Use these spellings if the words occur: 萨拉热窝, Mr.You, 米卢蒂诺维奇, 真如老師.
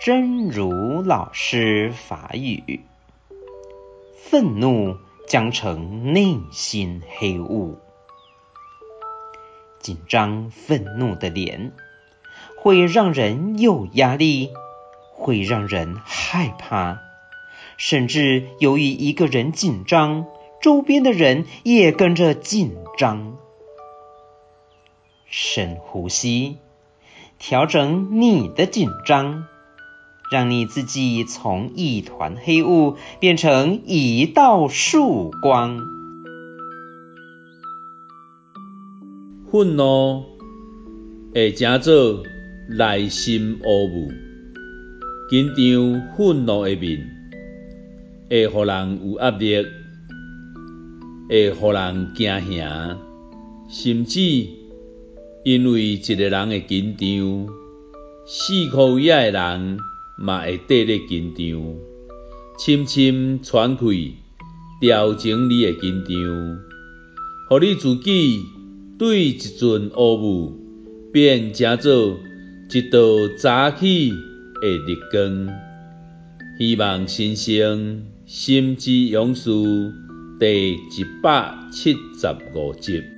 真如老师法语，愤怒将成内心黑雾。紧张愤怒的脸会让人有压力，会让人害怕，甚至由于一个人紧张，周边的人也跟着紧张。深呼吸，调整你的紧张，让你自己从一团黑雾变成一道曙光。愤怒会成做内心黑雾，紧张愤怒的面会让人有压力，会让人惊吓，甚至因为一个人的紧张，四口野的人嘛会缀咧紧张，深深喘气，调整你的紧张，互你自己对一阵黑雾变成做一道早起的日光。希望新生心之勇士第175集。